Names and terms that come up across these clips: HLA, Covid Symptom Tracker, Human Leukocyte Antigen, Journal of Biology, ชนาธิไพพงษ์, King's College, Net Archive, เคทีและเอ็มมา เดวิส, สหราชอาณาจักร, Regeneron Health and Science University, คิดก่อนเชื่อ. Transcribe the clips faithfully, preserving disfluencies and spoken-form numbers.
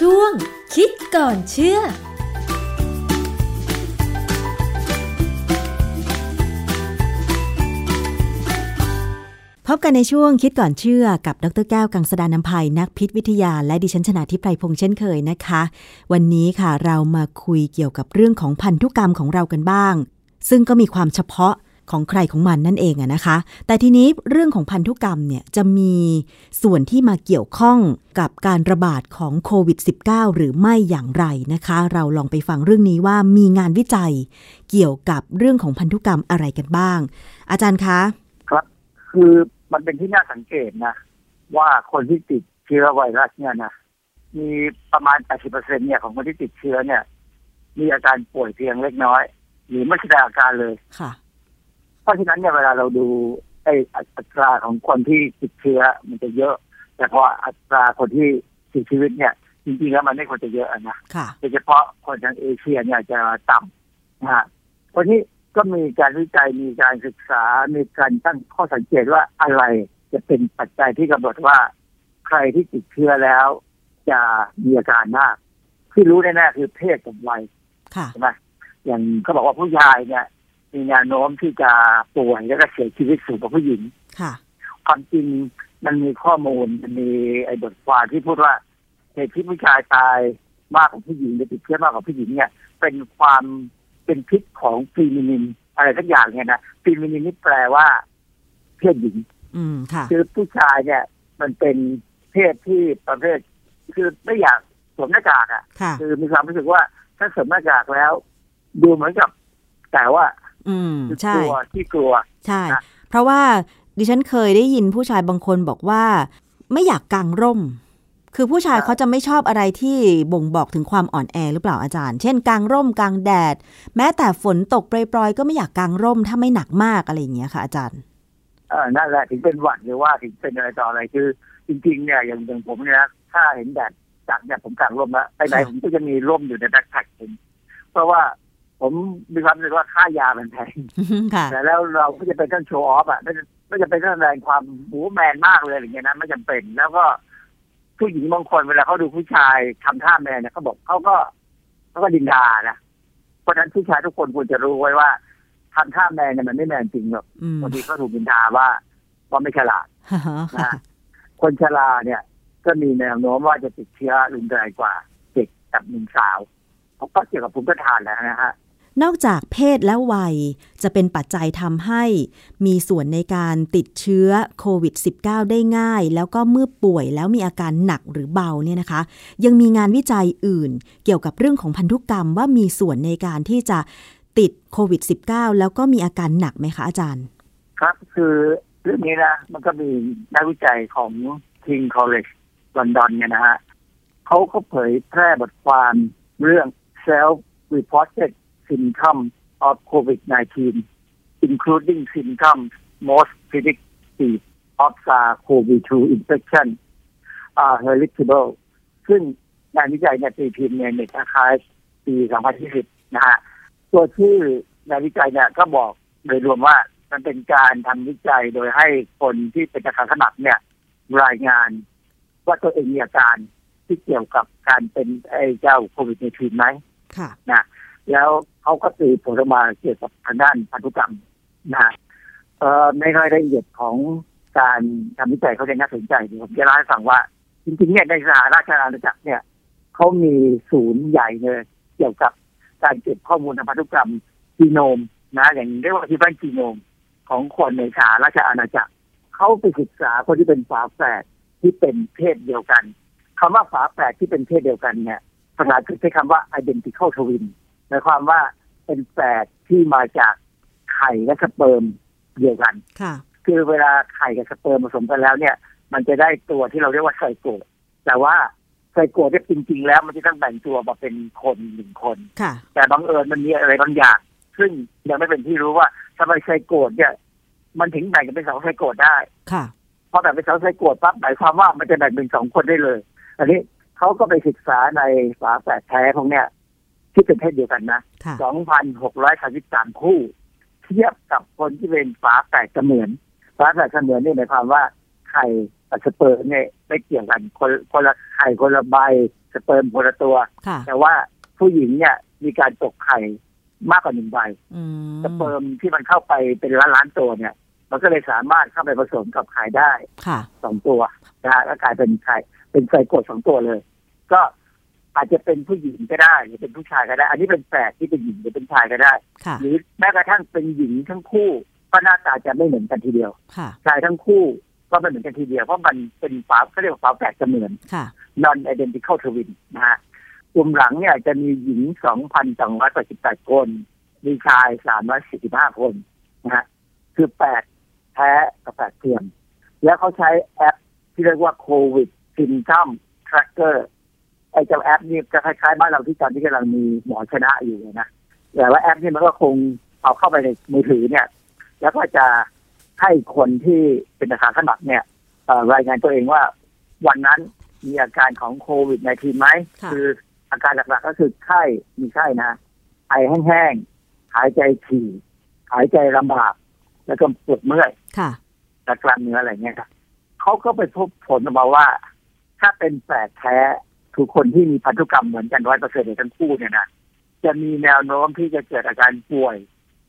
ช่วงคิดก่อนเชื่อพบกันในช่วงคิดก่อนเชื่อกับดร.แก้วกังสดาลอำไพนักพิษวิทยาและดิฉันชนาธิไพพงษ์เช่นเคยนะคะวันนี้ค่ะเรามาคุยเกี่ยวกับเรื่องของพันธุกรรมของเรากันบ้างซึ่งก็มีความเฉพาะของใครของมันนั่นเองอะนะคะแต่ทีนี้เรื่องของพันธุกรรมเนี่ยจะมีส่วนที่มาเกี่ยวข้องกับการระบาดของโควิด สิบเก้า หรือไม่อย่างไรนะคะเราลองไปฟังเรื่องนี้ว่ามีงานวิจัยเกี่ยวกับเรื่องของพันธุกรรมอะไรกันบ้างอาจารย์คะครับคือมันเป็นที่น่าสังเกตนะว่าคนที่ติดเชื้อไวรัสเนี่ยนะมีประมาณ แปดสิบเปอร์เซ็นต์ เนี่ยของคนที่ติดเชื้อเนี่ยมีอาการป่วยเพียงเล็กน้อยหรือไม่แสดงอาการเลยค่ะเพราะฉะนั้นเนี่ยเวลาเราดูไอ้อัตราของคนที่ติดเชื้อมันจะเยอะแต่พออัตราคนที่เสียชีวิตเนี่ยจริงๆแล้วมันไม่ควรจะเยอะนะโดยเฉพาะคนทางเอเชียเนี่ยจะต่ำนะฮะคนที่ก็มีการวิจัยมีการศึกษามีการตั้งข้อสังเกตว่าอะไรจะเป็นปัจจัยที่กำหนดว่าใครที่ติดเชื้อแล้วจะมีอาการมากที่รู้แน่ๆคือเพศกับวัยใช่ไหมอย่างเขาบอกว่าผู้ชายเนี่ยมีแนวโน้มที่จะป่วยแล้วก็เสียชีวิตสูงกว่าผู้หญิงความจริงมันมีข้อมูลมันมีไอ้บทความที่พูดว่าเหตุที่ผู้ชายตายมากกว่าผู้หญิงหรือติดเชื้อมากกว่าผู้หญิงเนี่ยเป็นความเป็นพิษของฟีมินินอะไรทั้งอย่างเนี่ยนะฟีมินินนี่แปลว่าเพศหญิงคือผู้ชายเนี่ยมันเป็นเพศที่ประเภทคือไม่อยากสวมหน้ากากอ่ะคือมีความรู้สึกว่าถ้าสวมหน้ากากแล้วดูเหมือนกับแต่ว่าที่กลัวที่กลัวใช่เพราะว่าดิฉันเคยได้ยินผู้ชายบางคนบอกว่าไม่อยากกางร่มคือผู้ชายเขาจะไม่ชอบอะไรที่บ่งบอกถึงความอ่อนแอหรือเปล่าอาจารย์เช่นกางร่มกางแดดแม้แต่ฝนตกปรอยๆก็ไม่อยากกางร่มถ้าไม่หนักมากอะไรอย่างเงี้ยค่ะอาจารย์เออนั่นแหละถึงเป็นหวัดหรือว่าถึงเป็นอะไรต่ออะไรคือจริงๆเนี่ยอย่างอย่างผมเนี่ยถ้าเห็นแดดจัดเนี่ยผมกางร่มแล้วไปไหนผมก็จะมีร่มอยู่ในแบ็คแพ็คผมเพราะว่าผมมีความรู้สึกว่าค่ายามันแพงแต่แล้วเราไม่จะเป็นต้องโชว์ออฟอ่ะไม่ไม่จะเป็นต้องแสดงความบู๊แมนมากเลยอย่างเงี้ยนะไม่จำเป็นแล้วก็ผู้หญิงบางคนเวลาเขาดูผู้ชายทำท่าแมนเนี่ยเขาบอกเขาก็เขาก็ดินดานะเพราะฉะนั้นผู้ชายทุกคนควรจะรู้ไว้ว่าทำท่าแมนเนี่ยมันไม่แมนจริงหรอกบางทีเขาถูกดินดาว่าว่าไม่ฉลาดนะคนฉลาดเนี่ยก็มีแนวโน้มว่าจะติดเชื้อรุนแรงกว่าเด็กกับหนุ่มสาวเพราะเกี่ยวกับภูมิต้านทานแล้วนะฮะนอกจากเพศและวัยจะเป็นปัจจัยทำให้มีส่วนในการติดเชื้อโควิด สิบเก้า ได้ง่ายแล้วก็เมื่อป่วยแล้วมีอาการหนักหรือเบาเนี่ยนะคะยังมีงานวิจัยอื่นเกี่ยวกับเรื่องของพันธุกรรมว่ามีส่วนในการที่จะติดโควิด สิบเก้า แล้วก็มีอาการหนักไหมคะอาจารย์ครับคือเรื่องนี้นะมันก็มีนักวิจัยของ King's College ลอนดอนเนี่ยนะฮะเขาก็เผยแพร่บทความเรื่อง self-reported symptoms of โควิดสิบเก้า including symptoms most predictive of ซาร์ส โควี ทู infection are heritable ซึ่งงานวิจัยเนี่ยตีพิมพ์ใน Net Archive ปีสองพันยี่สิบนะฮะตัวชื่องานวิจัยเนี่ยก็บอกโดยรวมว่ามันเป็นการทำวิจัยโดยให้คนที่เป็นอาสาสมัครเนี่ยรายงานว่าตัวเองมีอาการที่เกี่ยวกับการเป็นไอ้เจ้าโควิดสิบเก้า ไหมค่ะนะแล้วเขาก็ตีผลออกมาเกี่ยวกับทางด้านพันธุกรรมนะเอ่อในรายละเอียดของการทำวิจัยเขาเนี่ยน่าสนใจผมจะเล่าให้ฟังว่าจริงๆเนี่ยในสหราชอาณาจักรเนี่ยเขามีศูนย์ใหญ่เลยเกี่ยวกับการเก็บข้อมูลทางพันธุกรรมจีโนมนะอย่างเรียกว่าที่บ้านจีโนมของคนในสหราชอาณาจักรเขาไปศึกษาคนที่เป็นฝาแฝดที่เป็นเพศเดียวกันคำว่าฝาแฝดที่เป็นเพศเดียวกันเนี่ยภาษาอังกฤษใช้คำว่า identical twinหมายความว่าเป็นแฝดที่มาจากไข่และสเปิร์มเดียวกันคือเวลาไข่กับสเปิร์มผสมกันแล้วเนี่ยมันจะได้ตัวที่เราเรียกว่าไซโกตแต่ว่าไซโกตเนี่ยจริงๆแล้วมันจะต้องแบ่งตัวมาเป็นคนหนึ่งคนแต่บังเอิญมันมีอะไรบางอย่างซึ่งยังไม่เป็นที่รู้ว่าทำไมไซโกตเนี่ยมันถึงแบ่งกันเป็นสองไซโกตได้พอแบ่งเป็นสองไซโกตปั๊บหมายความว่ามันจะแบ่งเป็นสองคนได้เลยอันนี้เขาก็ไปศึกษาในฝาแฝดแท้พวกเนี้ยที่เป็นเพศเดียวกันนะ สองพันหกร้อยสามสิบสาม คู่เทียบกับคนที่เป็นฝาแฝดเสมือนฝาแฝดเสมือนนี่หมายความว่าไข่กับสเปิร์มเนี่ยไม่เกี่ยวกันคนคนละไข่คนละใบส สเปิร์มคนละตัวแต่ว่าผู้หญิงเนี่ยมีการตกไข่มากกว่าหนึ่งใบสเปิร์มที่มันเข้าไปเป็นล้านล้านตัวเนี่ยมันก็เลยสามารถเข้าไปผสมกับไข่ได้สองตัวนะแล้วกลายเป็นไข่เป็นไซโกตสองตัวเลยก็อาจจะเป็นผู้หญิงก็ได้หรือเป็นผู้ชายก็ได้อันนี้เป็นแฝดที่เป็นหญิงหรือเป็นชายก็ได้หรือแม้กระทั่งเป็นหญิงทั้งคู่ก็หน้าตาจะไม่เหมือนกันทีเดียวชายทั้งคู่ก็ไม่เหมือนกันทีเดียวเพราะมันเป็นฝาเขาเรียกว่าฝาแฝดเสมือน non identical twin นะฮะกลุ่มหลังเนี่ยจะมีหญิง สองพันสองร้อยแปดสิบแปด คนมีชาย สามร้อยสี่สิบห้า คนนะฮะคือแฝดแท้กับแฝดเทียมแล้วเขาใช้แอปที่เรียกว่า Covid Symptom Tracker ไอ้เจ้าแอปนี่จะคล้ายๆบ้านเราที่ตอนที่กำลังมีหมอชนะอยู่นะแต่ว่าแอปนี่มันก็คงเอาเข้าไปในมือถือเนี่ยแล้วก็จะให้คนที่เป็นอาสาสมัครเนี่ยรายงานตัวเองว่าวันนั้นมีอาการของโควิดสิบเก้า ไหมคืออาการหลักๆก็คือไข้มีไข้นะไอแห้งๆหายใจถี่หายใจลำบากแล้วก็ปวดเมื่อยและกล้ามเนื้ออะไรเงี้ยครับเขาก็ไปพบผลออกมาว่าถ้าเป็นแฝดแท้คือคนที่มีพันธุกรรมเหมือนกัน หนึ่งร้อยเปอร์เซ็นต์ ในทั้งคู่เนี่ยนะจะมีแนวโน้มที่จะเกิดอาการป่วย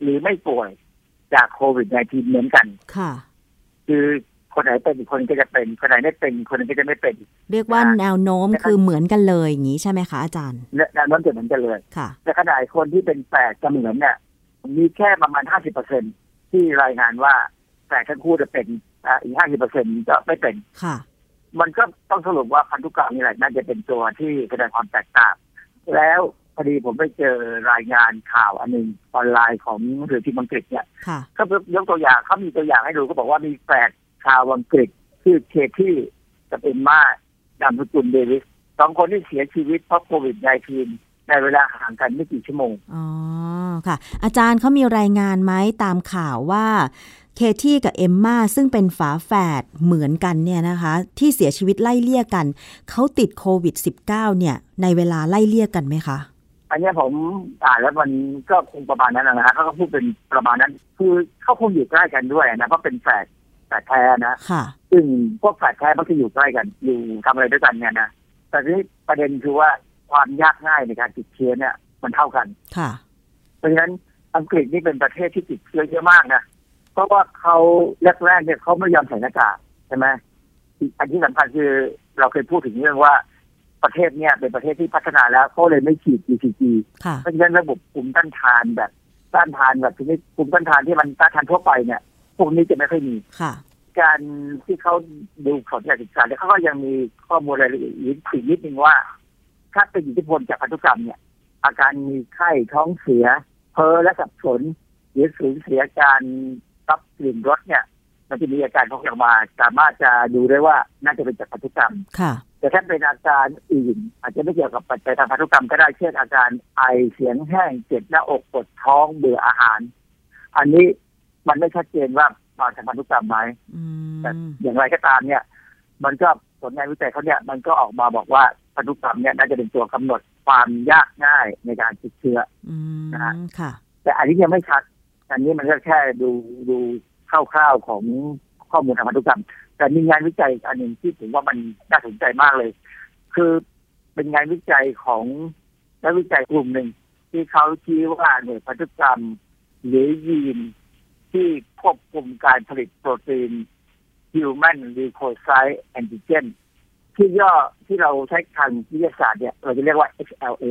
หรือไม่ป่วยจากโควิดสิบเก้า เหมือนกันค่ะคือคนไหนเป็นคนก็จะเป็นคนไหนไม่เป็นคนนึงก็จะไม่เป็นเรียกว่าแนวโน้มคือเหมือนกันเลยอย่างนี้ใช่ไหมคะอาจารย์แนวโน้มจะเหมือนกันเลยค่ะแต่ขนาดคนที่เป็นแฝดจะเหมือนเนี่ยมีแค่ประมาณ ห้าสิบเปอร์เซ็นต์ ที่รายงานว่าแฝดทั้งคู่จะเป็นอีก ห้าสิบเปอร์เซ็นต์ จะไม่เป็นค่ะมันก็ต้องสรุปว่าพันธุกรรมนี่แหละน่าจะเป็นตัวที่แสดงความแตกต่างแล้วพอดีผมไปเจอรายงานข่าวอันนึงออนไลน์ของหรือที่อังกฤษเนี่ยก็ยกตัวอย่างเขามีตัวอย่างให้ดูก็บอกว่ามีแฝดชาวอังกฤษชื่อเคที่จะเป็นมาดามสกุลเดวิสสองคนที่เสียชีวิตเพราะโควิดสิบเก้า ในเวลาห่างกันไม่กี่ชั่วโมงอ๋อค่ะอาจารย์เขามีรายงานไหมตามข่าวว่าเคที่กับเอมม่าซึ่งเป็นฝาแฝดเหมือนกันเนี่ยนะคะที่เสียชีวิตไล่เลี่ยกันเขาติดโควิดสิบเก้า เนี่ยในเวลาไล่เลี่ยกันไหมคะอันนี้ผมอ่านแล้วมันก็คงประมาณนั้นนะฮะเขาก็พูดเป็นประมาณนั้นคือเขาคงอยู่ใกล้กันด้วยนะเพราะเป็นแฝดแฝดแท้นะซึ่งพวกแฝดแท้มันจะอยู่ใกล้กันอยู่ทำอะไรด้วยกันเนี่ยนะแต่ที่ประเด็นคือว่าความยากง่ายในการติดเชื้อเนี่ยมันเท่ากันเพราะฉะนั้นอังกฤษนี่เป็นประเทศที่ติดเชื้อเยอะมากนะเพราะว่าเขาแรกๆเนี่ยเขาไม่ยอมใส่หน้ากากใช่ไหมอันที่สำคัญคือเราเคยพูดถึงเรื่องว่าประเทศเนี่ยเป็นประเทศที่พัฒนาแล้วเขาเลยไม่ฉีด บี ซี จี เพราะฉะนั้นระบบภูมิต้านทานแบบต้านทานแบบที่นี่ภูมิต้านทานที่มันต้านทานทั่วไปเนี่ยพวกนี้จะไม่ค่อยมีการที่เขาดูผลการศึกษาแล้วเขาก็ยังมีข้อมูลรายละเอียดอีกนิดนึงว่าถ้าเป็นอิทธิพลจากพันธุกรรมเนี่ยอาการมีไข้ท้องเสียเพ้อและสับสนหรือสูญเสียการรับกลิ่นรสเนี่ยมันจะมีอาการของออกมาสามารถจะดูได้ว่าน่าจะเป็นจากพันธุกรรมแต่ถ้าเป็นอาการอื่นอาจจะไม่เกี่ยวกับปัจจัยทางพันธุกรรมก็ได้เช่นอาการไอเสียงแห้งเจ็บหน้าอกปวดท้องเบื่ออาหารอันนี้มันไม่ชัดเจนว่ามาจากพันธุกรรมไหมแต่อย่างไรก็ตามเนี่ยมันก็ผลงานวิจัยเขาเนี่ยมันก็ออกมาบอกว่าพันธุกรรมเนี่ยน่าจะเป็นตัวกำหนดความยากง่ายในการติดเชื้อนะฮะแต่อันนี้ยังไม่ชัดอันนี้มันก็แค่ดูดูคร่าวๆของข้อมูลทางพันธุกรรมแต่มีงานวิจัยอันหนึ่งที่ผมว่ามันน่าสนใจมากเลยคือเป็นงานวิจัยของนักวิจัยกลุ่มหนึ่งที่เขาชี้ว่าหน่วยพันธุกรรมหรือยีนที่ควบคุมการผลิตโปรตีน Human Leukocyte Antigen ที่ย่อที่เราใช้ทางวิทยาศาสตร์เนี่ยเราจะเรียกว่า เอช แอล เอ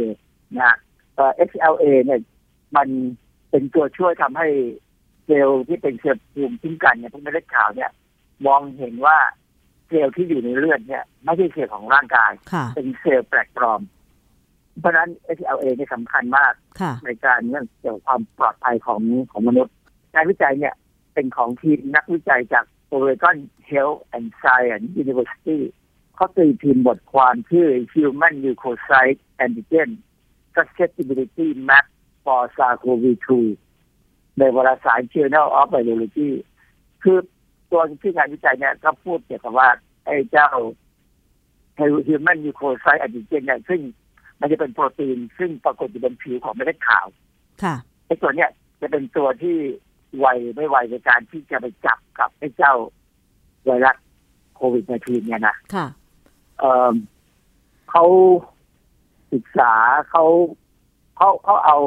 นะ เอช แอล เอ เนี่ยมันเป็นตัวช่วยทำให้เซลล์ที่เป็นเซลล์ภูมิคุ้มกันเนี่ยพวกเม็ดเลือดขาวเนี่ยมองเห็นว่าเซลล์ที่อยู่ในเลือดเนี่ยไม่ใช่เซลล์ของร่างกายเป็นเซลล์แปลกปลอมเพราะฉะนั้น เอช แอล เอ นี่สำคัญมากในการเรื่องเกี่ยวกับความปลอดภัยของของมนุษย์การวิจัยเนี่ยเป็นของทีมนักวิจัยจาก Regeneron Health and Science University เขาตีพิมพ์บทความชื่อ Human Leukocyte Antigen Susceptibility Map for ซาร์ส โค วี ทู ในวารสาร Journal of Biology คือตัวที่งานวิจัยเนี่ยก็พูดเกี่ยวกับว่าไอ้เจ้า Human Leukocyte Antigen เนี่ยซึ่งมันจะเป็นโปรตีนซึ่งปรากฏอยู่บนผิวของเม็ดเลือดขาวค่ะไอ้ตัวเนี้ยจะเป็นตัวที่ไวไม่ไวในการที่จะไปจับกับไอ้เจ้าไวรัสโควิดสิบเก้า เนี่ยนะค่ะเอ่อเค้า ศึกษาเขาเขาเขาเอา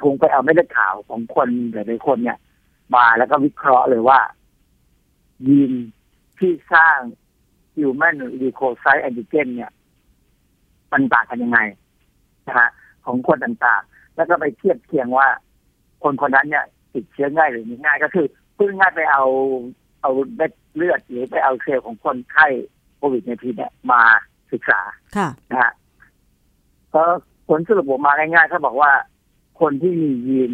ทงไปเอาเม็ดเลือดขาวของคนหลายๆคนเนี่ยมาแล้วก็วิเคราะห์เลยว่ายีนที่สร้าง human leukocyte antigen เนี่ยมันต่างกันยังไงนะฮะของคนต่างๆแล้วก็ไปเทียบเคียงว่าคนคนนั้นเนี่ยติดเชื้อง่ายหรือไม่ง่ายก็คือพูดง่ายไปเอาเอาเม็ดเลือดหรือไปเอาเซลล์ของคนไข้โควิดในทีเนี่ยมาศึกษาค่ะนะฮะก็ผลสรุปออกมาง่ายๆเขาบอกว่าคนที่มียีน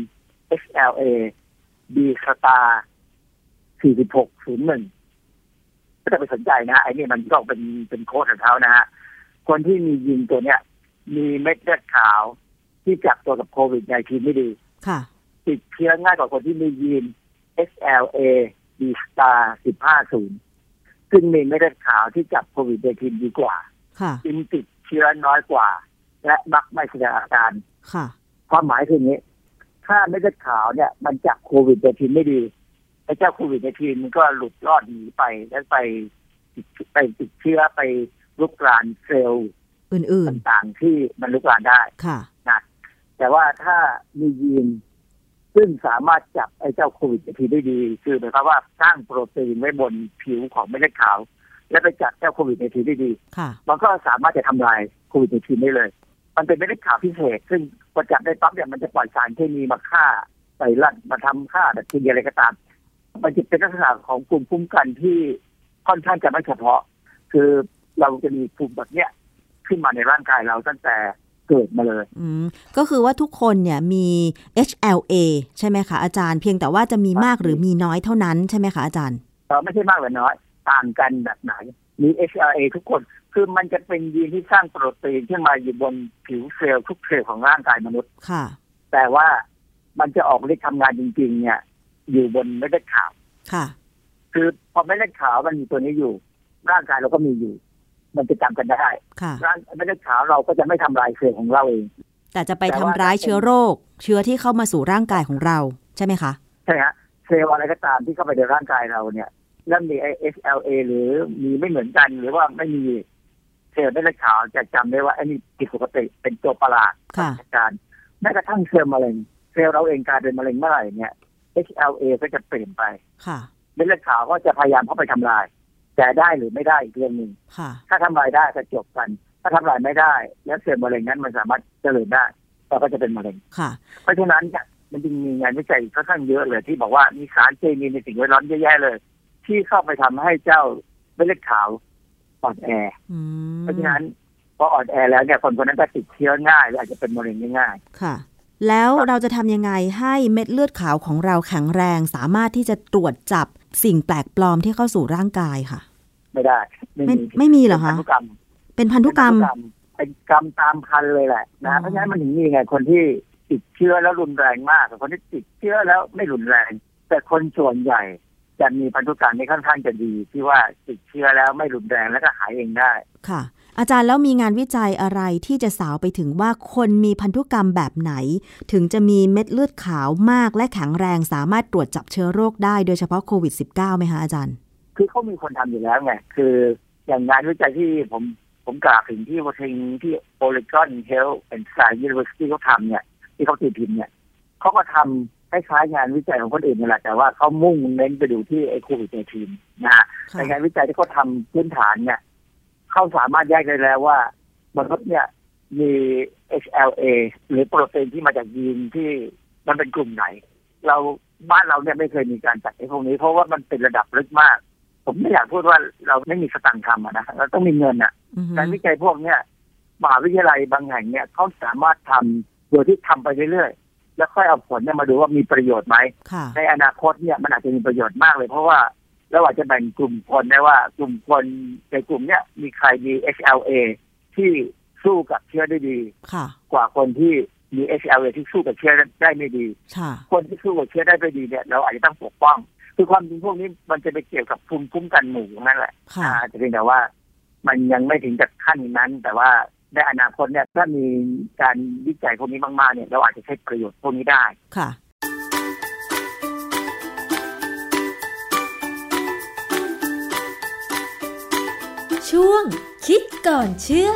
เอช แอล เอ บี สตาร์ สี่หกศูนย์หนึ่งก็จะไปสนใจนะฮะไอ้นี่มันก็เป็นเป็นโค้ดของเขานะฮะคนที่มียีนตัวเนี้ยมีเม็ดเลือดขาวที่จับตัวกับโควิดในทีไม่ดีค่ะติดเชื้อง่ายกว่าคนที่มียีน เอช แอล เอ บี สตาร์ สิบห้าศูนย์ซึ่งมีเม็ดเลือดขาวที่จับโควิดในทีดีกว่าค่ะจึงติดเชื้อน้อยกว่าและมักไม่แสดงอาการค่ะความหมายคืออย่างนี้ถ้าเม็ดเลือดขาวเนี่ยมันจับโควิดในทีไม่ดีไอ้เจ้าโควิดในทีมันก็หลุดรอดหนีไปแล้วไปไปติดเชื้อไปลุกลามเซลล์อื่นๆต่างๆที่มันลุกลามได้ค่ะนะแต่ว่าถ้ามียีนซึ่งสามารถจับไอ้เจ้าโควิดในทีได้ดีคือหมายความว่าสร้างโปรตีนไว้บนผิวของเม็ดเลือดขาวและไปจับเจ้าโควิดในทีได้ดีมันก็สามารถจะทำลายโควิดในทีได้เลยมันเป็นเม็ดเลือดขาวพิเศษซึ่งพอจับได้ปั๊บเนี่ยมันจะปล่อยสารเคมีมาฆ่าไวรัสมาทำฆ่าแบคทีเรียอะไรก็ตามมันจะเป็นลักษณะของภูมิคุ้มกันที่ค่อนข้างจะไม่เฉพาะคือเราจะมีภูมิแบบเนี้ยขึ้นมาในร่างกายเราตั้งแต่เกิดมาเลยอืมก็คือว่าทุกคนเนี่ยมี เอช แอล เอ ใช่ไหมคะอาจารย์เพียงแต่ว่าจะมีมากหรือมีน้อยเท่านั้นใช่ไหมคะอาจารย์เออไม่ใช่มากหรือน้อยต่างกันแบบไหนมี เอช แอล เอ ทุกคนคือมันจะเป็นยีนที่สร้างโปรตีนขึ้นมาอยู่บนผิวเซลล์ทุกเซลล์ของร่างกายมนุษย์ค่ะแต่ว่ามันจะออกฤทธิ์ทำงานจริงๆเนี่ยอยู่บนเม็ดเลือดขาวค่ะคือพอเม็ดเลือดขาวมันมีตัวนี้อยู่ร่างกายเราก็มีอยู่มันจะจำกันได้ค่ะร่างเม็ดเลือดขาวเราก็จะไม่ทำลายเซลล์ของเราเองแต่จะไปทำร้ายเชื้อโรคเชื้อที่เข้ามาสู่ร่างกายของเราใช่ไหมคะใช่ฮะเซลล์อะไรก็ตามที่เข้าไปในร่างกายเราเนี่ยนั่นมี เอช แอล เอ หรือมีไม่เหมือนกันหรือว่าไม่มีเซลล์เม็ดเลือดขาวจะจำได้ว่าไอ้นี่ผิดปกติเป็นตัวประหลาดอาการแม้กระทั่งเซลล์มะเร็งเซลล์เราเองกลายเป็นมะเร็งเมื่อไหร่เนี่ย เอช แอล เอ ก็จะเปลี่ยนไปเม็ดเลือดขาวก็จะพยายามเข้าไปทำลายแต่ได้หรือไม่ได้อีกเรื่องนึงถ้าทำลายได้จะจบกันถ้าทำลายไม่ได้แล้วเซลล์มะเร็งนั้นมันสามารถเจริญได้เราก็จะเป็นมะเร็งเพราะฉะนั้นเนี่ยมันจึงมีงานวิจัยค่อนข้างเยอะเลยที่บอกว่ามีสารเคมีในสิ่งแวดล้อมเยอะแยะเลยที่เข้าไปทำให้เจ้าเม็ดเลือดขาวอ่อนแอเพราะฉะนั้นพออ่อนแอแล้วเนี่ยคนคนนั้นก็ติดเชื้อง่ายและอาจจะเป็นมะเร็งง่ายๆค่ะแล้วเราจะทำยังไงให้เม็ดเลือดขาวของเราแข็งแรงสามารถที่จะตรวจจับสิ่งแปลกปลอมที่เข้าสู่ร่างกายค่ะไม่ได้ไม่ไม่มีเหรอคะเป็นพันธุกรรมเป็นกรรมตามพันเลยแหละนะเพราะฉะนั้นมันถึงมีไงคนที่ติดเชื้อแล้วรุนแรงมากกับคนที่ติดเชื้อแล้วไม่รุนแรงแต่คนส่วนใหญ่จะมีพันธุกรรมที่ค่อนข้างจะดีที่ว่าติดเชื้อแล้วไม่รุนแรงแล้วก็หายเองได้ค่ะอาจารย์แล้วมีงานวิจัยอะไรที่จะสาวไปถึงว่าคนมีพันธุกรรมแบบไหนถึงจะมีเม็ดเลือดขาวมากและแข็งแรงสามารถตรวจจับเชื้อโรคได้โดยเฉพาะโควิด สิบเก้า ไหมคะอาจารย์คือเขามีคนทำอยู่แล้วไงคืออย่างงานวิจัยที่ผมผมกล่าวถึงที่วอชิงตันที่ Regeneron Health and Science University เขาทำเนี่ยที่เขาตีพิมพ์เนี่ยเขาก็ทำคล้ายๆงานวิจัยของคนอื่นนี่แหละแต่ว่าเขามุ่งเน้นไปดูที่ไอ้โควิดในทีมนะฮะในงานวิจัยที่เขาทำพื้นฐานเนี่ยเขาสามารถแยกได้แล้วว่ามนุษย์เนี่ยมี เอช แอล เอ หรือโปรตีนที่มาจากยีนที่มันเป็นกลุ่มไหนเราบ้านเราเนี่ยไม่เคยมีการจัดไอ้พวกนี้เพราะว่ามันเป็นระดับลึกมากผมไม่อยากพูดว่าเราไม่มีสตางค์ทำนะเราต้องมีเงินอ่ะการวิจัยพวกเนี่ยมหาวิทยาลัยบางแห่งเนี่ยเขาสามารถทำโดยที่ทำไปเรื่อยๆแล้วค่อยเอาผลเนี่ยมาดูว่ามีประโยชน์ไหมในอนาคตเนี่ยมันอาจจะมีประโยชน์มากเลยเพราะว่าแล้วอาจจะแบ่งกลุ่มคนได้ว่ากลุ่มคนในกลุ่มเนี้ยมีใครมี เอช แอล เอ ที่สู้กับเชื้อได้ดีกว่าคนที่มี เอช แอล เอ ที่สู้กับเชื้อได้ไม่ดีคนที่สู้กับเชื้อได้ไม่ดีเนี่ยเราอาจจะต้องปกป้องคือความจริงพวกนี้มันจะไปเกี่ยวกับภูมิคุ้มกันหมู่นั่นแหละแต่เพียงแต่ว่ามันยังไม่ถึงกับขั้นนั้นแต่ว่าในอนาคตเนี่ยถ้ามีการวิจัยพวกนี้มากๆเนี่ยเราอาจจะใช้ประโยชน์พวกนี้ได้ค่ะช่วงคิดก่อนเชื่อ